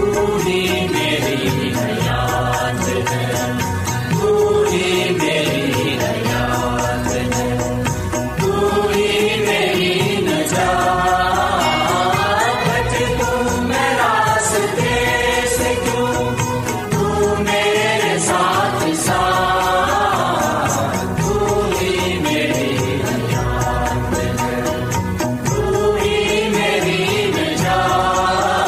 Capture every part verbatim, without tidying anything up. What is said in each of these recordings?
پوری میری حیات ہے، پوری میری حیات ہے، پوری میری نجات تو میں راستے سے کیوں، تو میرے ساتھ ساتھ، پوری میری حیات ہے، پوری میری نجات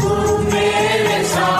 تو میرے ساتھ۔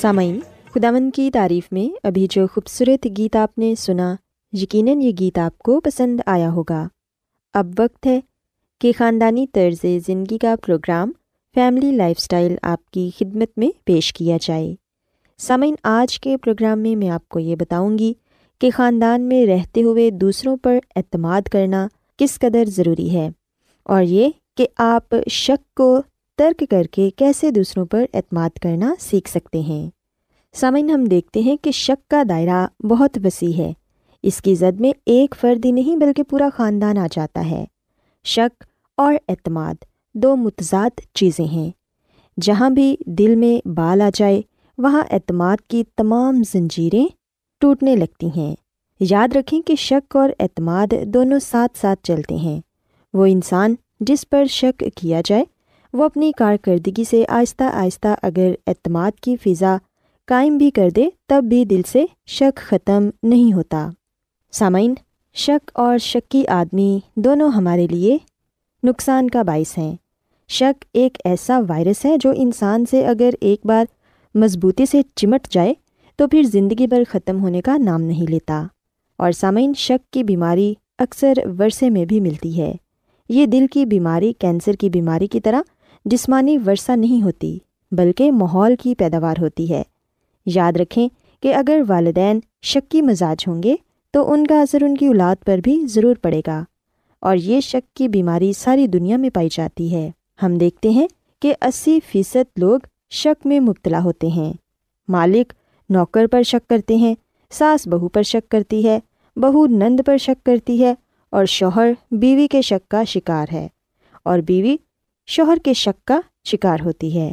سامعین، خداوند کی تعریف میں ابھی جو خوبصورت گیت آپ نے سنا، یقیناً یہ گیت آپ کو پسند آیا ہوگا۔ اب وقت ہے کہ خاندانی طرز زندگی کا پروگرام فیملی لائف سٹائل آپ کی خدمت میں پیش کیا جائے۔ سامعین، آج کے پروگرام میں میں آپ کو یہ بتاؤں گی کہ خاندان میں رہتے ہوئے دوسروں پر اعتماد کرنا کس قدر ضروری ہے، اور یہ کہ آپ شک کو ترک کر کے کیسے دوسروں پر اعتماد کرنا سیکھ سکتے ہیں۔ سامعین، ہم دیکھتے ہیں کہ شک کا دائرہ بہت وسیع ہے، اس کی زد میں ایک فرد ہی نہیں بلکہ پورا خاندان آ جاتا ہے۔ شک اور اعتماد دو متضاد چیزیں ہیں، جہاں بھی دل میں بال آ جائے وہاں اعتماد کی تمام زنجیریں ٹوٹنے لگتی ہیں۔ یاد رکھیں کہ شک اور اعتماد دونوں ساتھ ساتھ چلتے ہیں۔ وہ انسان جس پر شک کیا جائے وہ اپنی کارکردگی سے آہستہ آہستہ اگر اعتماد کی فضا قائم بھی کر دے تب بھی دل سے شک ختم نہیں ہوتا۔ سامعین، شک اور شکی آدمی دونوں ہمارے لیے نقصان کا باعث ہیں۔ شک ایک ایسا وائرس ہے جو انسان سے اگر ایک بار مضبوطی سے چمٹ جائے تو پھر زندگی بھر ختم ہونے کا نام نہیں لیتا۔ اور سامعین، شک کی بیماری اکثر ورثے میں بھی ملتی ہے۔ یہ دل کی بیماری کینسر کی بیماری کی طرح جسمانی ورثہ نہیں ہوتی بلکہ ماحول کی پیداوار ہوتی ہے۔ یاد رکھیں کہ اگر والدین شکی مزاج ہوں گے تو ان کا اثر ان کی اولاد پر بھی ضرور پڑے گا، اور یہ شک کی بیماری ساری دنیا میں پائی جاتی ہے۔ ہم دیکھتے ہیں کہ اسی فیصد لوگ شک میں مبتلا ہوتے ہیں۔ مالک نوکر پر شک کرتے ہیں، ساس بہو پر شک کرتی ہے، بہو نند پر شک کرتی ہے، اور شوہر بیوی کے شک کا شکار ہے اور بیوی شوہر کے شک کا شکار ہوتی ہے۔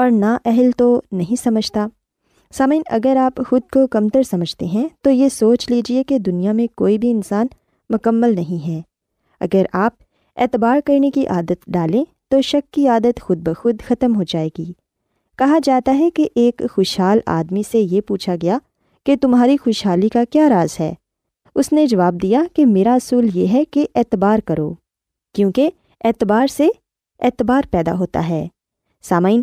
اور نااہل تو نہیں سمجھتا۔ سامعین، اگر آپ خود کو کمتر سمجھتے ہیں تو یہ سوچ لیجئے کہ دنیا میں کوئی بھی انسان مکمل نہیں ہے۔ اگر آپ اعتبار کرنے کی عادت ڈالیں تو شک کی عادت خود بخود ختم ہو جائے گی۔ کہا جاتا ہے کہ ایک خوشحال آدمی سے یہ پوچھا گیا کہ تمہاری خوشحالی کا کیا راز ہے؟ اس نے جواب دیا کہ میرا اصول یہ ہے کہ اعتبار کرو، کیونکہ اعتبار سے اعتبار پیدا ہوتا ہے۔ سامعین،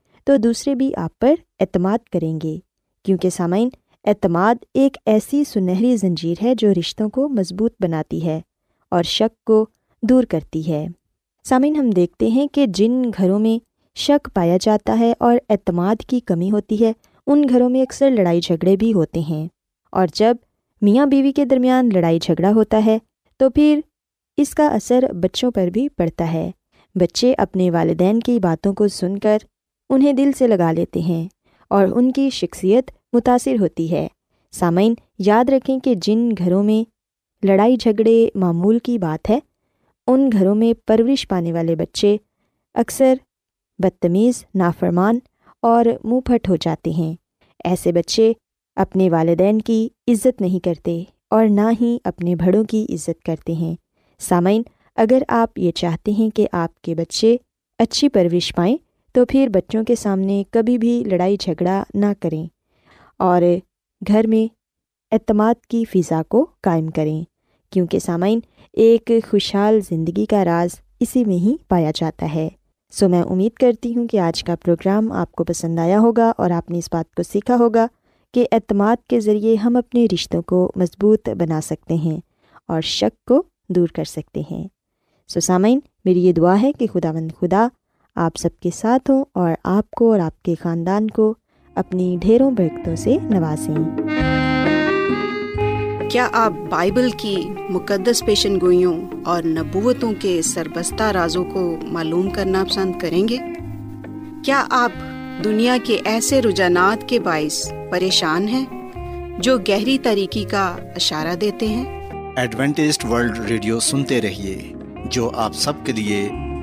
تو دوسرے بھی آپ پر اعتماد کریں گے، کیونکہ سامعین، اعتماد ایک ایسی سنہری زنجیر ہے جو رشتوں کو مضبوط بناتی ہے اور شک کو دور کرتی ہے۔ سامعین، ہم دیکھتے ہیں کہ جن گھروں میں شک پایا جاتا ہے اور اعتماد کی کمی ہوتی ہے ان گھروں میں اکثر لڑائی جھگڑے بھی ہوتے ہیں، اور جب میاں بیوی کے درمیان لڑائی جھگڑا ہوتا ہے تو پھر اس کا اثر بچوں پر بھی پڑتا ہے۔ بچے اپنے والدین کی باتوں کو سن کر انہیں دل سے لگا لیتے ہیں اور ان کی شخصیت متاثر ہوتی ہے۔ سامعین، یاد رکھیں کہ جن گھروں میں لڑائی جھگڑے معمول کی بات ہے ان گھروں میں پرورش پانے والے بچے اکثر بدتمیز، نافرمان اور منہ پھٹ ہو جاتے ہیں۔ ایسے بچے اپنے والدین کی عزت نہیں کرتے اور نہ ہی اپنے بڑوں کی عزت کرتے ہیں۔ سامعین، اگر آپ یہ چاہتے ہیں کہ آپ کے بچے اچھی پرورش پائیں تو پھر بچوں کے سامنے کبھی بھی لڑائی جھگڑا نہ کریں اور گھر میں اعتماد کی فضا کو قائم کریں، کیونکہ سامعین، ایک خوشحال زندگی کا راز اسی میں ہی پایا جاتا ہے۔ سو میں امید کرتی ہوں کہ آج کا پروگرام آپ کو پسند آیا ہوگا اور آپ نے اس بات کو سیکھا ہوگا کہ اعتماد کے ذریعے ہم اپنے رشتوں کو مضبوط بنا سکتے ہیں اور شک کو دور کر سکتے ہیں۔ سو سامعین، میری یہ دعا ہے کہ خداوند خدا آپ سب کے ساتھ ہوں اور آپ کو اور آپ کے خاندان کو اپنی ڈھیروں برکتوں سے نوازیں۔ کیا آپ بائبل کی مقدس پیشن گوئیوں اور نبوتوں کے سربستہ رازوں کو معلوم کرنا پسند کریں گے؟ کیا آپ دنیا کے ایسے رجحانات کے باعث پریشان ہیں جو گہری تاریکی کا اشارہ دیتے ہیں؟ ایڈوینٹسٹ ورلڈ ریڈیو سنتے رہیے، جو آپ سب کے لیے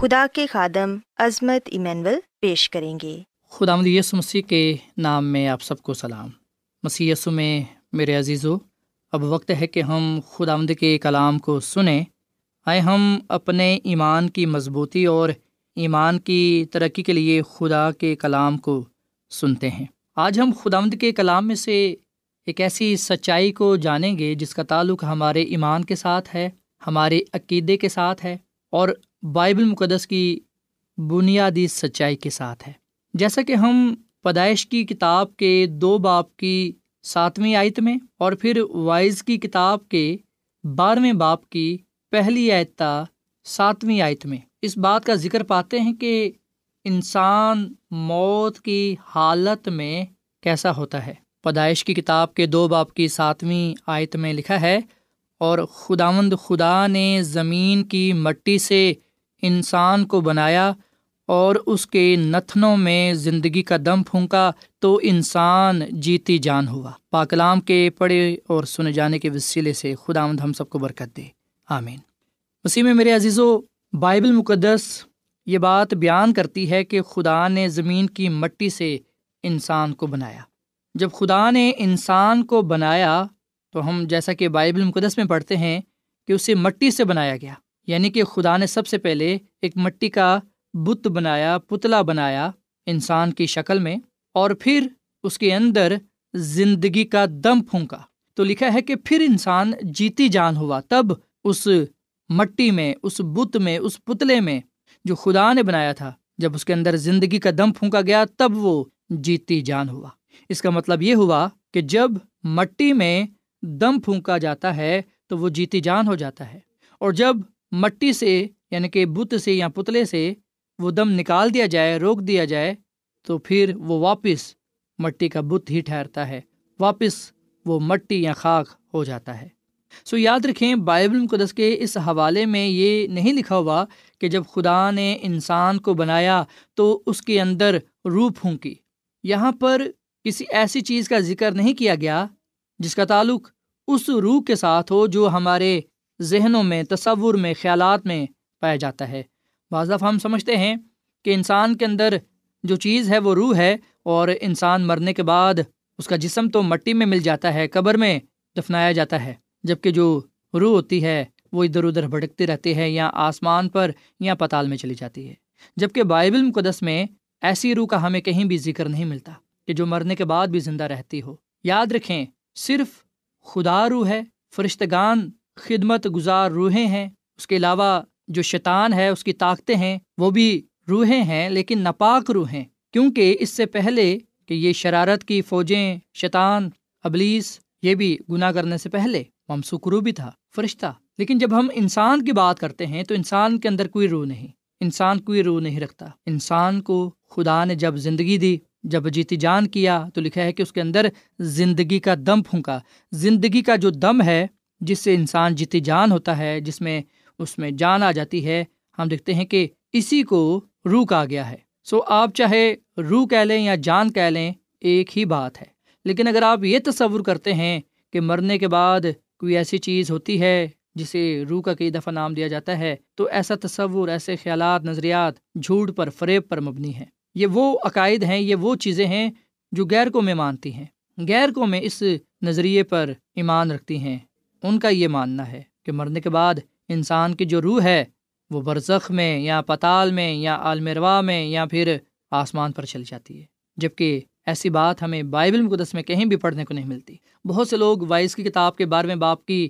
خدا کے خادم عظمت ایمینول پیش کریں گے۔ خداوند یسوع مسیح کے نام میں آپ سب کو سلام۔ مسیح یسوع میں میرے عزیزو، اب وقت ہے کہ ہم خداوند کے کلام کو سنیں۔ آئے ہم اپنے ایمان کی مضبوطی اور ایمان کی ترقی کے لیے خدا کے کلام کو سنتے ہیں۔ آج ہم خداوند کے کلام میں سے ایک ایسی سچائی کو جانیں گے جس کا تعلق ہمارے ایمان کے ساتھ ہے، ہمارے عقیدے کے ساتھ ہے، اور بائبل مقدس کی بنیادی سچائی کے ساتھ ہے۔ جیسا کہ ہم پیدائش کی کتاب کے دو باب کی ساتویں آیت میں اور پھر وائز کی کتاب کے بارہویں باب کی پہلی آیت تا ساتویں آیت میں اس بات کا ذکر پاتے ہیں کہ انسان موت کی حالت میں کیسا ہوتا ہے۔ پیدائش کی کتاب کے دو باب کی ساتویں آیت میں لکھا ہے، اور خداوند خدا نے زمین کی مٹی سے انسان کو بنایا اور اس کے نتنوں میں زندگی کا دم پھونکا تو انسان جیتی جان ہوا۔ پاکلام کے پڑھے اور سنے جانے کے وسیلے سے خداوند ہم سب کو برکت دے، آمین۔ مسیح میں میرے عزیزو، بائبل مقدس یہ بات بیان کرتی ہے کہ خدا نے زمین کی مٹی سے انسان کو بنایا۔ جب خدا نے انسان کو بنایا تو ہم جیسا کہ بائبل مقدس میں پڑھتے ہیں کہ اسے مٹی سے بنایا گیا، یعنی کہ خدا نے سب سے پہلے ایک مٹی کا بت بنایا، پتلا بنایا انسان کی شکل میں، اور پھر اس کے اندر زندگی کا دم پھونکا تو لکھا ہے کہ پھر انسان جیتی جان ہوا۔ تب اس مٹی میں، اس بت میں، اس پتلے میں جو خدا نے بنایا تھا، جب اس کے اندر زندگی کا دم پھونکا گیا تب وہ جیتی جان ہوا۔ اس کا مطلب یہ ہوا کہ جب مٹی میں دم پھونکا جاتا ہے تو وہ جیتی جان ہو جاتا ہے، اور جب مٹی سے یعنی کہ بت سے یا پتلے سے وہ دم نکال دیا جائے، روک دیا جائے، تو پھر وہ واپس مٹی کا بت ہی ٹھہرتا ہے، واپس وہ مٹی یا خاک ہو جاتا ہے۔ سو so, یاد رکھیں، بائبل مقدس کے اس حوالے میں یہ نہیں لکھا ہوا کہ جب خدا نے انسان کو بنایا تو اس کے اندر روح پھونکی۔ یہاں پر کسی ایسی چیز کا ذکر نہیں کیا گیا جس کا تعلق اس روح کے ساتھ ہو جو ہمارے ذہنوں میں، تصور میں، خیالات میں پایا جاتا ہے۔ بعض دفعہ ہم سمجھتے ہیں کہ انسان کے اندر جو چیز ہے وہ روح ہے، اور انسان مرنے کے بعد اس کا جسم تو مٹی میں مل جاتا ہے، قبر میں دفنایا جاتا ہے، جبکہ جو روح ہوتی ہے وہ ادھر ادھر بھٹکتی رہتی ہے، یا آسمان پر یا پتال میں چلی جاتی ہے۔ جبکہ بائبل مقدس میں ایسی روح کا ہمیں کہیں بھی ذکر نہیں ملتا کہ جو مرنے کے بعد بھی زندہ رہتی ہو۔ یاد رکھیں، صرف خدا روح ہے، فرشتگان خدمت گزار روحیں ہیں، اس کے علاوہ جو شیطان ہے، اس کی طاقتیں ہیں، وہ بھی روحیں ہیں، لیکن ناپاک روحیں، کیونکہ اس سے پہلے کہ یہ شرارت کی فوجیں، شیطان، ابلیس، یہ بھی گناہ کرنے سے پہلے ممسوک روح بھی تھا، فرشتہ، لیکن جب ہم انسان کی بات کرتے ہیں تو انسان کے اندر کوئی روح نہیں، انسان کوئی روح نہیں رکھتا۔ انسان کو خدا نے جب زندگی دی، جب جیتی جان کیا تو لکھا ہے کہ اس کے اندر زندگی کا دم پھونکا۔ زندگی کا جو دم ہے جس سے انسان جیتی جان ہوتا ہے، جس میں اس میں جان آ جاتی ہے، ہم دیکھتے ہیں کہ اسی کو روح کہا گیا ہے۔ سو آپ چاہے روح کہہ لیں یا جان کہہ لیں، ایک ہی بات ہے۔ لیکن اگر آپ یہ تصور کرتے ہیں کہ مرنے کے بعد کوئی ایسی چیز ہوتی ہے جسے روح کا کئی دفعہ نام دیا جاتا ہے، تو ایسا تصور، ایسے خیالات، نظریات جھوٹ پر، فریب پر مبنی ہیں۔ یہ وہ عقائد ہیں، یہ وہ چیزیں ہیں جو غیر قومیں مانتی ہیں، غیر قومیں اس نظریے پر ایمان رکھتی ہیں۔ ان کا یہ ماننا ہے کہ مرنے کے بعد انسان کی جو روح ہے وہ برزخ میں یا پتال میں یا عالم روا میں یا پھر آسمان پر چلی جاتی ہے، جبکہ ایسی بات ہمیں بائبل مقدس میں کہیں بھی پڑھنے کو نہیں ملتی۔ بہت سے لوگ وائز کی کتاب کے بارہویں باب کی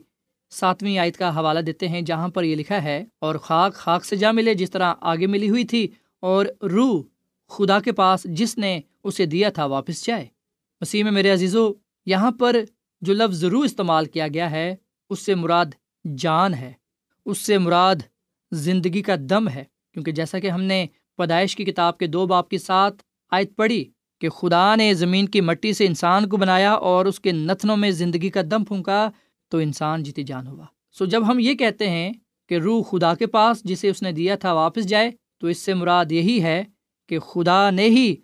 ساتویں آیت کا حوالہ دیتے ہیں جہاں پر یہ لکھا ہے، اور خاک خاک سے جا ملے جس طرح آگے ملی ہوئی تھی، اور روح خدا کے پاس جس نے اسے دیا تھا واپس جائے۔ مسیح میں میرے عزیزو، یہاں پر جو لفظ روح استعمال کیا گیا ہے اس سے مراد جان ہے، اس سے مراد زندگی کا دم ہے، کیونکہ جیسا کہ ہم نے پیدائش کی کتاب کے دو باب کی سات آیت پڑھی کہ خدا نے زمین کی مٹی سے انسان کو بنایا اور اس کے نتنوں میں زندگی کا دم پھونکا تو انسان جیتی جان ہوا۔ سو جب ہم یہ کہتے ہیں کہ روح خدا کے پاس جسے اس نے دیا تھا واپس جائے، تو اس سے مراد یہی ہے کہ خدا نے ہی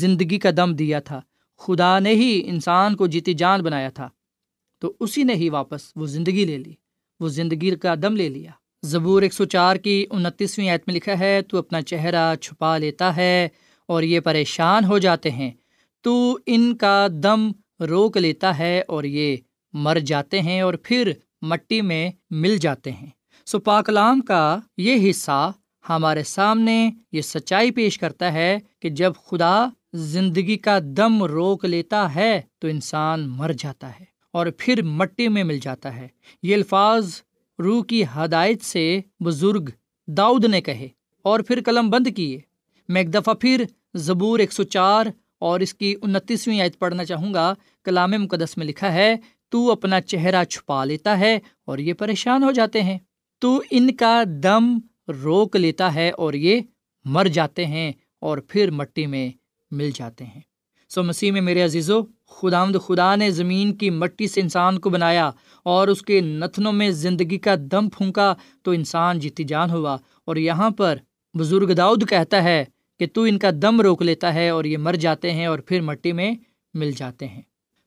زندگی کا دم دیا تھا، خدا نے ہی انسان کو جیتی جان بنایا تھا، تو اسی نے ہی واپس وہ زندگی لے لی، وہ زندگی کا دم لے لیا۔ زبور ایک سو چار کی انتیسویں آیت میں لکھا ہے، تو اپنا چہرہ چھپا لیتا ہے اور یہ پریشان ہو جاتے ہیں، تو ان کا دم روک لیتا ہے اور یہ مر جاتے ہیں اور پھر مٹی میں مل جاتے ہیں۔ سو پاک کلام کا یہ حصہ ہمارے سامنے یہ سچائی پیش کرتا ہے کہ جب خدا زندگی کا دم روک لیتا ہے تو انسان مر جاتا ہے اور پھر مٹی میں مل جاتا ہے۔ یہ الفاظ روح کی ہدایت سے بزرگ داؤد نے کہے اور پھر قلم بند کیے۔ میں ایک دفعہ پھر زبور ایک سو چار اور اس کی انتیسویں آیت پڑھنا چاہوں گا۔ کلام مقدس میں لکھا ہے، تو اپنا چہرہ چھپا لیتا ہے اور یہ پریشان ہو جاتے ہیں، تو ان کا دم روک لیتا ہے اور یہ مر جاتے ہیں اور پھر مٹی میں مل جاتے ہیں۔ سو مسیح میں میرے عزیزو، خداوند خدا نے زمین کی مٹی سے انسان کو بنایا اور اس کے نتنوں میں زندگی کا دم پھونکا تو انسان جیتی جان ہوا، اور یہاں پر بزرگ داؤد کہتا ہے کہ تو ان کا دم روک لیتا ہے اور یہ مر جاتے ہیں اور پھر مٹی میں مل جاتے ہیں۔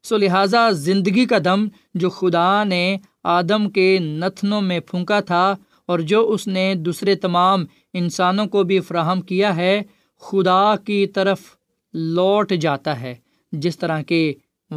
سو لہٰذا زندگی کا دم جو خدا نے آدم کے نتنوں میں پھونکا تھا اور جو اس نے دوسرے تمام انسانوں کو بھی فراہم کیا ہے، خدا کی طرف لوٹ جاتا ہے، جس طرح کہ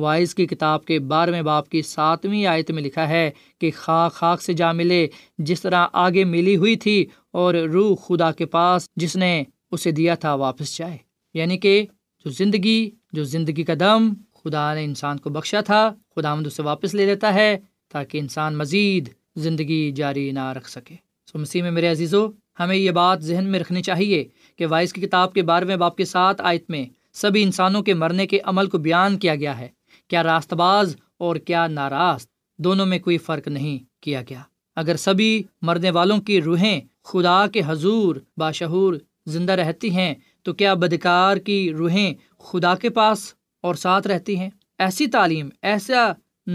وائز کی کتاب کے بارہویں باب کی ساتویں آیت میں لکھا ہے کہ خاک خاک سے جا ملے جس طرح آگے ملی ہوئی تھی، اور روح خدا کے پاس جس نے اسے دیا تھا واپس جائے۔ یعنی کہ جو زندگی جو زندگی کا دم خدا نے انسان کو بخشا تھا، خداوند اسے واپس لے لیتا ہے تاکہ انسان مزید زندگی جاری نہ رکھ سکے۔ سو مسیح میں میرے عزیزو، ہمیں یہ بات ذہن میں رکھنی چاہیے کہ وائز کی کتاب کے بارہویں باب کے ساتھ آیت میں سبھی انسانوں کے مرنے کے عمل کو بیان کیا گیا ہے، کیا راست باز اور کیا ناراست، دونوں میں کوئی فرق نہیں کیا گیا۔ اگر سبھی مرنے والوں کی روحیں خدا کے حضور باشعور زندہ رہتی ہیں تو کیا بدکار کی روحیں خدا کے پاس اور ساتھ رہتی ہیں؟ ایسی تعلیم، ایسا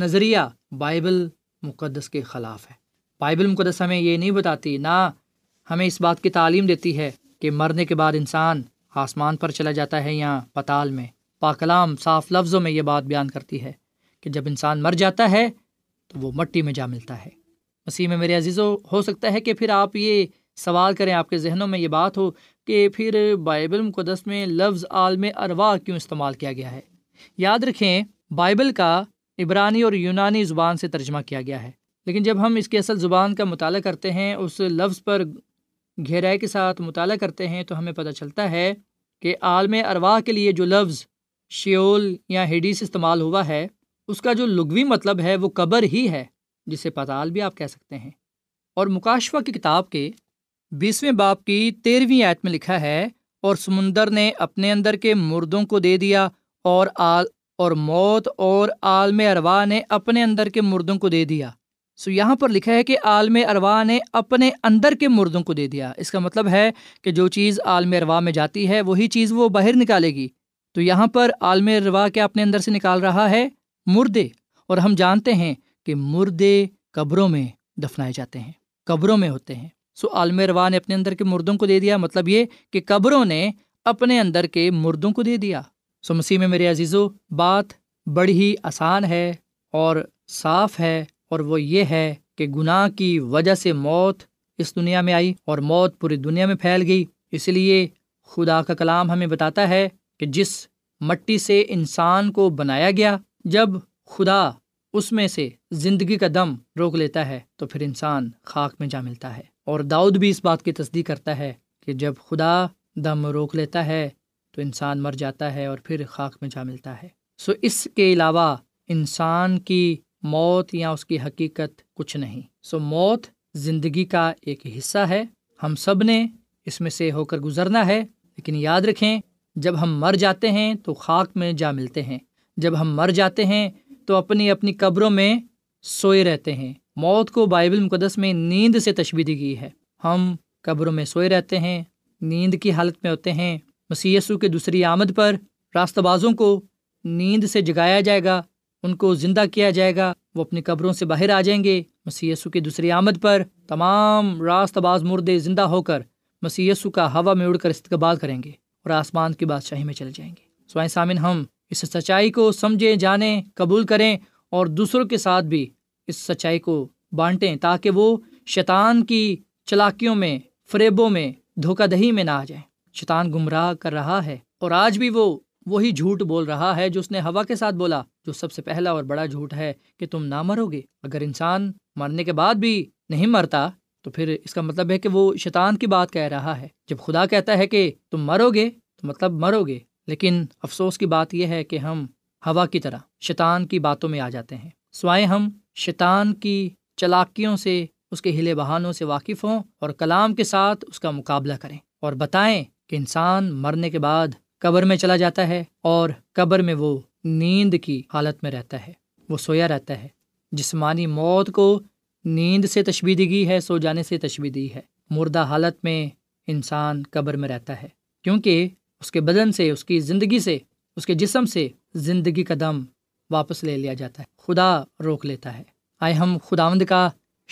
نظریہ بائبل مقدس کے خلاف ہے۔ بائبل مقدس ہمیں یہ نہیں بتاتی، نہ ہمیں اس بات کی تعلیم دیتی ہے کہ مرنے کے بعد انسان آسمان پر چلا جاتا ہے یا پتال میں۔ پاک کلام صاف لفظوں میں یہ بات بیان کرتی ہے کہ جب انسان مر جاتا ہے تو وہ مٹی میں جا ملتا ہے۔ مسیح میں میرے عزیزو، ہو سکتا ہے کہ پھر آپ یہ سوال کریں، آپ کے ذہنوں میں یہ بات ہو کہ پھر بائبل مقدس میں لفظ عالم ارواح کیوں استعمال کیا گیا ہے؟ یاد رکھیں، بائبل کا عبرانی اور یونانی زبان سے ترجمہ کیا گیا ہے، لیکن جب ہم اس کی اصل زبان کا مطالعہ کرتے ہیں، اس لفظ پر گہرائی کے ساتھ مطالعہ کرتے ہیں، تو ہمیں پتہ چلتا ہے کہ عالم ارواح کے لیے جو لفظ شیول یا ہیڈیس استعمال ہوا ہے، اس کا جو لغوی مطلب ہے وہ قبر ہی ہے، جسے پتال بھی آپ کہہ سکتے ہیں۔ اور مکاشفہ کی کتاب کے بیسویں باب کی تیرہویں آیت میں لکھا ہے، اور سمندر نے اپنے اندر کے مردوں کو دے دیا اور آل اور موت اور عالم ارواح نے اپنے اندر کے مردوں کو دے دیا، سو یہاں پر لکھا ہے کہ عالم ارواح نے اپنے اندر کے مردوں کو دے دیا۔ اس کا مطلب ہے کہ جو چیز عالم ارواح میں جاتی ہے وہی چیز وہ باہر نکالے گی۔ تو یہاں پر عالم ارواح کیا اپنے اندر سے نکال رہا ہے؟ مردے۔ اور ہم جانتے ہیں کہ مردے قبروں میں دفنائے جاتے ہیں، قبروں میں ہوتے ہیں۔ سو عالم ارواح نے اپنے اندر کے مردوں کو دے دیا، مطلب یہ کہ قبروں نے اپنے اندر کے مردوں کو دے دیا۔ سو مسیح میں میرے عزیزو، بات بڑی ہی آسان ہے اور صاف ہے، اور وہ یہ ہے کہ گناہ کی وجہ سے موت اس دنیا میں آئی اور موت پوری دنیا میں پھیل گئی۔ اس لیے خدا کا کلام ہمیں بتاتا ہے کہ جس مٹی سے انسان کو بنایا گیا، جب خدا اس میں سے زندگی کا دم روک لیتا ہے تو پھر انسان خاک میں جا ملتا ہے۔ اور داؤد بھی اس بات کی تصدیق کرتا ہے کہ جب خدا دم روک لیتا ہے تو انسان مر جاتا ہے اور پھر خاک میں جا ملتا ہے۔ سو اس کے علاوہ انسان کی موت یا اس کی حقیقت کچھ نہیں۔ سو موت زندگی کا ایک حصہ ہے، ہم سب نے اس میں سے ہو کر گزرنا ہے، لیکن یاد رکھیں جب ہم مر جاتے ہیں تو خاک میں جا ملتے ہیں، جب ہم مر جاتے ہیں تو اپنی اپنی قبروں میں سوئے رہتے ہیں۔ موت کو بائبل مقدس میں نیند سے تشبیہ دی گئی ہے۔ ہم قبروں میں سوئے رہتے ہیں، نیند کی حالت میں ہوتے ہیں۔ مسیح یسوع کے دوسری آمد پر راست بازوں کو نیند سے جگایا جائے گا، ان کو زندہ کیا جائے گا، وہ اپنی قبروں سے باہر آ جائیں گے۔ مسیح یسوع کی دوسری آمد پر تمام راست باز مردے زندہ ہو کر مسیح یسوع کا ہوا میں اڑ کر استقبال کریں گے اور آسمان کی بادشاہی میں چلے جائیں گے۔ سوائے سامن ہم اس سچائی کو سمجھیں، جانیں، قبول کریں اور دوسروں کے ساتھ بھی اس سچائی کو بانٹیں تاکہ وہ شیطان کی چلاکیوں میں، فریبوں میں، دھوکہ دہی میں نہ آ جائیں۔ شیطان گمراہ کر رہا ہے اور آج بھی وہ وہی جھوٹ بول رہا ہے جو اس نے ہوا کے ساتھ بولا، جو سب سے پہلا اور بڑا جھوٹ ہے کہ تم نہ مرو گے۔ اگر انسان مرنے کے بعد بھی نہیں مرتا تو پھر اس کا مطلب ہے کہ وہ شیطان کی بات کہہ رہا ہے۔ جب خدا کہتا ہے کہ تم مرو گے تو مطلب مرو گے، لیکن افسوس کی بات یہ ہے کہ ہم ہوا کی طرح شیطان کی باتوں میں آ جاتے ہیں۔ سوائے ہم شیطان کی چلاکیوں سے، اس کے ہیلے بہانوں سے واقف ہوں اور کلام کے ساتھ اس کا مقابلہ کریں اور بتائیں کہ انسان مرنے کے بعد قبر میں چلا جاتا ہے اور قبر میں وہ نیند کی حالت میں رہتا ہے، وہ سویا رہتا ہے۔ جسمانی موت کو نیند سے تشبیہ دی گئی ہے، سو جانے سے تشبیہ دی ہے۔ مردہ حالت میں انسان قبر میں رہتا ہے کیونکہ اس کے بدن سے، اس کی زندگی سے، اس کے جسم سے زندگی کا دم واپس لے لیا جاتا ہے، خدا روک لیتا ہے۔ آئے ہم خداوند کا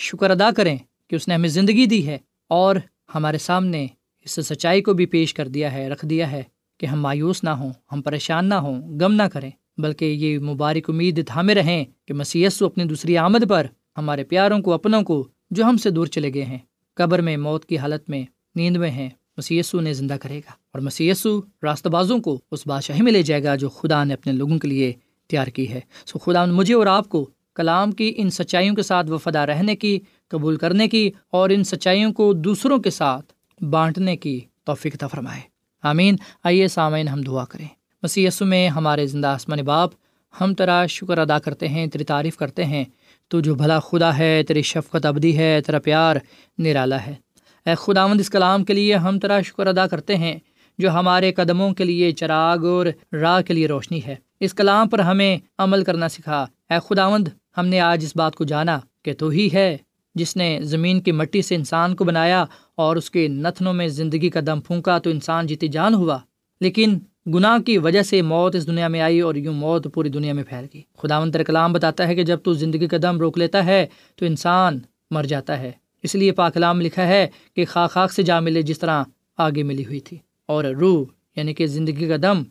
شکر ادا کریں کہ اس نے ہمیں زندگی دی ہے اور ہمارے سامنے اس سچائی کو بھی پیش کر دیا ہے، رکھ دیا ہے کہ ہم مایوس نہ ہوں، ہم پریشان نہ ہوں، غم نہ کریں، بلکہ یہ مبارک امید تھامے رہیں کہ مسیح یسوع اپنی دوسری آمد پر ہمارے پیاروں کو، اپنوں کو جو ہم سے دور چلے گئے ہیں، قبر میں، موت کی حالت میں، نیند میں ہیں، مسیح یسوع نے زندہ کرے گا اور مسیح یسوع راست بازوں کو اس بادشاہی میں لے جائے گا جو خدا نے اپنے لوگوں کے لیے تیار کی ہے۔ سو خدا مجھے اور آپ کو کلام کی ان سچائیوں کے ساتھ وفادار رہنے کی، قبول کرنے کی اور ان سچائیوں کو دوسروں کے ساتھ بانٹنے کی توفیق عطا فرمائے، آمین۔ آئیے سامعین ہم دعا کریں۔ مسیح یسوع میں ہمارے زندہ آسمانی باپ، ہم تیرا شکر ادا کرتے ہیں، تیری تعریف کرتے ہیں، تو جو بھلا خدا ہے، تیری شفقت ابدی ہے، تیرا پیار نرالا ہے۔ اے خداوند، اس کلام کے لیے ہم تیرا شکر ادا کرتے ہیں جو ہمارے قدموں کے لیے چراغ اور راہ کے لیے روشنی ہے۔ اس کلام پر ہمیں عمل کرنا سکھا۔ اے خداوند، ہم نے آج اس بات کو جانا کہ تو ہی ہے جس نے زمین کی مٹی سے انسان کو بنایا اور اس کے نتنوں میں زندگی کا دم پھونکا تو انسان جیتی جان ہوا، لیکن گناہ کی وجہ سے موت اس دنیا میں آئی اور یوں موت پوری دنیا میں پھیل گئی۔ خداوند، تیرا کلام بتاتا ہے کہ جب تو زندگی کا دم روک لیتا ہے تو انسان مر جاتا ہے۔ اس لیے پاک کلام لکھا ہے کہ خاک خاک سے جا ملے جس طرح آگے ملی ہوئی تھی، اور روح یعنی کہ زندگی کا دم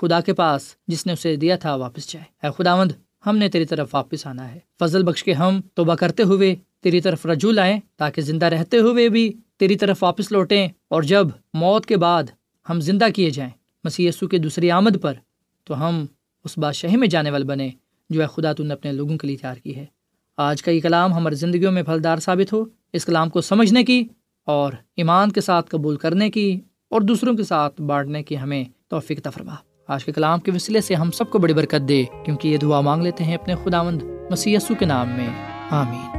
خدا کے پاس جس نے اسے دیا تھا واپس جائے۔ اے خداوند، ہم نے تیری طرف واپس آنا ہے، فضل بخش کے ہم توبہ کرتے ہوئے تیری طرف رجوع لائیں تاکہ زندہ رہتے ہوئے بھی تیری طرف واپس لوٹیں، اور جب موت کے بعد ہم زندہ کیے جائیں مسیح یسوع کی دوسری آمد پر تو ہم اس بادشاہی میں جانے والے بنیں جو اے خدا تو نے اپنے لوگوں کے لیے تیار کی ہے۔ آج کا یہ کلام ہماری زندگیوں میں پھلدار ثابت ہو۔ اس کلام کو سمجھنے کی اور ایمان کے ساتھ قبول کرنے کی اور دوسروں کے ساتھ بانٹنے کی ہمیں توفیق عطا فرما۔ آج کے کلام کے وسیلے سے ہم سب کو بڑی برکت دے، کیونکہ یہ دعا مانگ لیتے ہیں اپنے خداوند مسیح یسوع کے نام میں، آمین۔